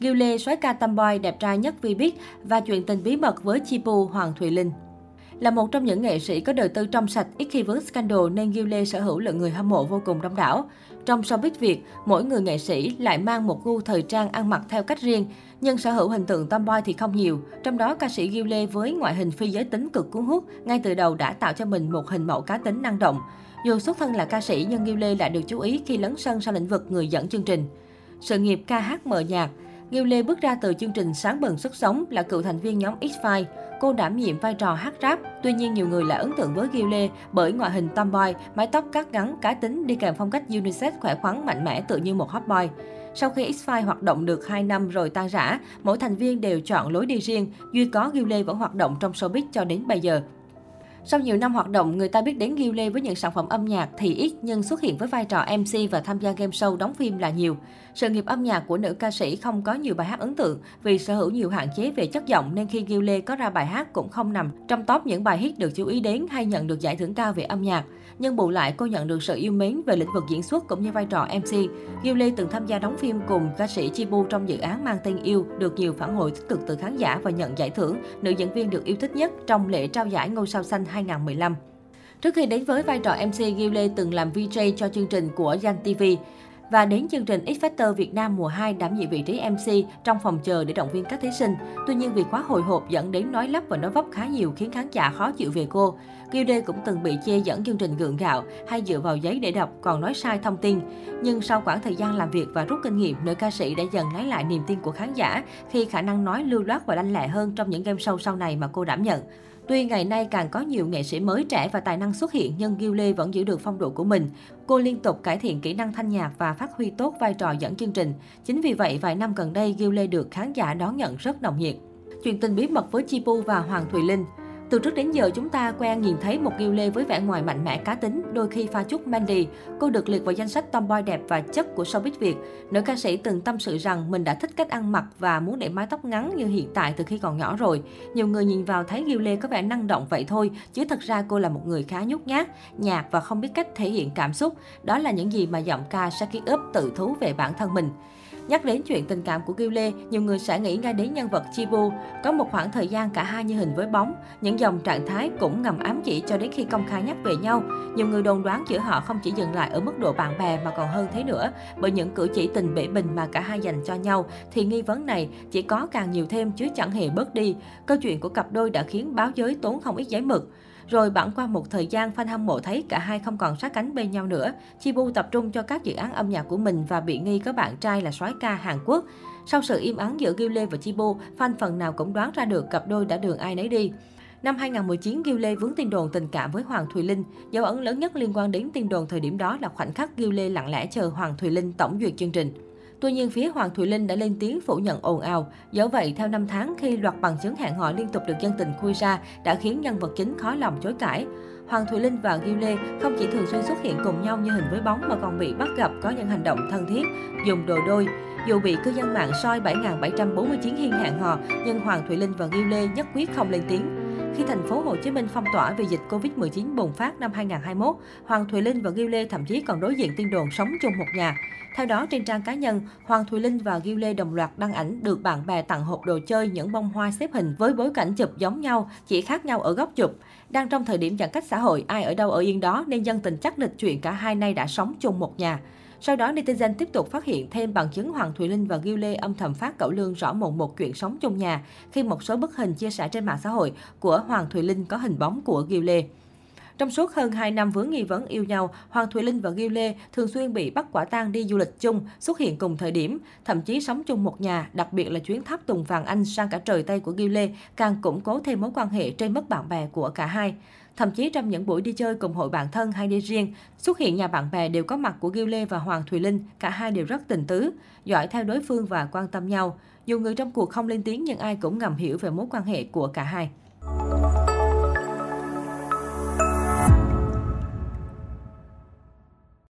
Giu Lê, soái ca tomboy đẹp trai nhất Vbiz và chuyện tình bí mật với Chi Pu, Hoàng Thùy Linh. Là một trong những nghệ sĩ có đời tư trong sạch, ít khi vướng scandal nên Giu Lê sở hữu lượng người hâm mộ vô cùng đông đảo. Trong showbiz Việt, mỗi người nghệ sĩ lại mang một gu thời trang ăn mặc theo cách riêng, nhưng sở hữu hình tượng tomboy thì không nhiều. Trong đó, ca sĩ Giu Lê với ngoại hình phi giới tính cực cuốn hút, ngay từ đầu đã tạo cho mình một hình mẫu cá tính năng động. Dù xuất thân là ca sĩ nhưng Giu Lê lại được chú ý khi lấn sân sang lĩnh vực người dẫn chương trình. Sự nghiệp ca hát mờ nhạt, Giu Lê bước ra từ chương trình Sáng Bừng Sức Sống, là cựu thành viên nhóm X-File. Cô đảm nhiệm vai trò hát rap, tuy nhiên nhiều người lại ấn tượng với Giu Lê bởi ngoại hình tomboy, mái tóc cắt ngắn, cá tính đi kèm phong cách unisex khỏe khoắn, mạnh mẽ tự như một hot boy. Sau khi X-File hoạt động được 2 năm rồi tan rã, mỗi thành viên đều chọn lối đi riêng, duy có Giu Lê vẫn hoạt động trong showbiz cho đến bây giờ. Sau nhiều năm hoạt động, người ta biết đến Giu Lê với những sản phẩm âm nhạc thì ít, nhưng xuất hiện với vai trò MC và tham gia game show, đóng phim là nhiều. Sự nghiệp âm nhạc của nữ ca sĩ không có nhiều bài hát ấn tượng vì sở hữu nhiều hạn chế về chất giọng, nên khi Giu Lê có ra bài hát cũng không nằm trong top những bài hit được chú ý đến hay nhận được giải thưởng cao về âm nhạc. Nhưng bù lại, cô nhận được sự yêu mến về lĩnh vực diễn xuất cũng như vai trò MC. Giu Lê từng tham gia đóng phim cùng ca sĩ Chi Pu trong dự án mang tên Yêu, được nhiều phản hồi tích cực từ khán giả và nhận giải thưởng nữ diễn viên được yêu thích nhất trong lễ trao giải Ngôi Sao Xanh 2015. Trước khi đến với vai trò MC, Giu Lê từng làm VJ cho chương trình của VJ TV và đến chương trình X Factor Việt Nam mùa 2 đảm nhiệm vị trí MC trong phòng chờ để động viên các thí sinh. Tuy nhiên, vì quá hồi hộp dẫn đến nói lắp và nói vấp khá nhiều khiến khán giả khó chịu về cô. Giu Lê cũng từng bị chê dẫn chương trình gượng gạo hay dựa vào giấy để đọc, còn nói sai thông tin. Nhưng sau khoảng thời gian làm việc và rút kinh nghiệm, nữ ca sĩ đã dần lấy lại niềm tin của khán giả khi khả năng nói lưu loát và lanh lẹ hơn trong những game show sau này mà cô đảm nhận. Tuy ngày nay càng có nhiều nghệ sĩ mới trẻ và tài năng xuất hiện, nhưng Giu Lê vẫn giữ được phong độ của mình. Cô liên tục cải thiện kỹ năng thanh nhạc và phát huy tốt vai trò dẫn chương trình. Chính vì vậy, vài năm gần đây, Giu Lê được khán giả đón nhận rất nồng nhiệt. Chuyện tình bí mật với Chi Pu và Hoàng Thùy Linh. Từ trước đến giờ, chúng ta quen nhìn thấy một Giu Lê với vẻ ngoài mạnh mẽ, cá tính, đôi khi pha chút Mandy. Cô được liệt vào danh sách tomboy đẹp và chất của showbiz Việt. Nữ ca sĩ từng tâm sự rằng mình đã thích cách ăn mặc và muốn để mái tóc ngắn như hiện tại từ khi còn nhỏ rồi. Nhiều người nhìn vào thấy Giu Lê có vẻ năng động vậy thôi, chứ thật ra cô là một người khá nhút nhát, nhạt và không biết cách thể hiện cảm xúc. Đó là những gì mà giọng ca Shake It Up tự thú về bản thân mình. Nhắc đến chuyện tình cảm của Giu Lê, nhiều người sẽ nghĩ ngay đến nhân vật Chi Pu. Có một khoảng thời gian cả hai như hình với bóng, những dòng trạng thái cũng ngầm ám chỉ cho đến khi công khai nhắc về nhau. Nhiều người đồn đoán giữa họ không chỉ dừng lại ở mức độ bạn bè mà còn hơn thế nữa, bởi những cử chỉ tình bể bình mà cả hai dành cho nhau thì nghi vấn này chỉ có càng nhiều thêm chứ chẳng hề bớt đi. Câu chuyện của cặp đôi đã khiến báo giới tốn không ít giấy mực. Rồi bẵng qua một thời gian, fan hâm mộ thấy cả hai không còn sát cánh bên nhau nữa. Chi Pu tập trung cho các dự án âm nhạc của mình và bị nghi có bạn trai là soái ca Hàn Quốc. Sau sự im ắng giữa Giu Lê và Chi Pu, fan phần nào cũng đoán ra được cặp đôi đã đường ai nấy đi. Năm 2019, Giu Lê vướng tin đồn tình cảm với Hoàng Thùy Linh. Dấu ấn lớn nhất liên quan đến tin đồn thời điểm đó là khoảnh khắc Giu Lê lặng lẽ chờ Hoàng Thùy Linh tổng duyệt chương trình. Tuy nhiên, phía Hoàng Thùy Linh đã lên tiếng phủ nhận ồn ào. Dẫu vậy, theo năm tháng, khi loạt bằng chứng hẹn hò liên tục được dân tình khui ra đã khiến nhân vật chính khó lòng chối cãi. Hoàng Thùy Linh và Giu Lê không chỉ thường xuyên xuất hiện cùng nhau như hình với bóng mà còn bị bắt gặp có những hành động thân thiết, dùng đồ đôi. Dù bị cư dân mạng soi 7.749 hiên hẹn hò, nhưng Hoàng Thùy Linh và Giu Lê nhất quyết không lên tiếng. Khi thành phố Hồ Chí Minh phong tỏa vì dịch Covid-19 bùng phát năm 2021, Hoàng Thùy Linh và Giu Lê thậm chí còn đối diện tin đồn sống chung một nhà. Theo đó, trên trang cá nhân, Hoàng Thùy Linh và Giu Lê đồng loạt đăng ảnh được bạn bè tặng hộp đồ chơi, những bông hoa xếp hình với bối cảnh chụp giống nhau, chỉ khác nhau ở góc chụp. Đang trong thời điểm giãn cách xã hội, ai ở đâu ở yên đó nên dân tình chắc lịch chuyện cả hai nay đã sống chung một nhà. Sau đó, netizen tiếp tục phát hiện thêm bằng chứng Hoàng Thùy Linh và Giu Lê âm thầm phát cẩu lương rõ mồn một chuyện sống chung nhà khi một số bức hình chia sẻ trên mạng xã hội của Hoàng Thùy Linh có hình bóng của Giu Lê. Trong suốt hơn 2 năm vướng nghi vấn yêu nhau, Hoàng Thùy Linh và Giu Lê thường xuyên bị bắt quả tang đi du lịch chung, xuất hiện cùng thời điểm, thậm chí sống chung một nhà, đặc biệt là chuyến tháp Tùng Vàng Anh sang cả trời Tây của Giu Lê càng củng cố thêm mối quan hệ trên mất bạn bè của cả hai. Thậm chí trong những buổi đi chơi cùng hội bạn thân hay đi riêng, xuất hiện nhà bạn bè đều có mặt của Giu Lê và Hoàng Thùy Linh, cả hai đều rất tình tứ, dõi theo đối phương và quan tâm nhau. Dù người trong cuộc không lên tiếng nhưng ai cũng ngầm hiểu về mối quan hệ của cả hai.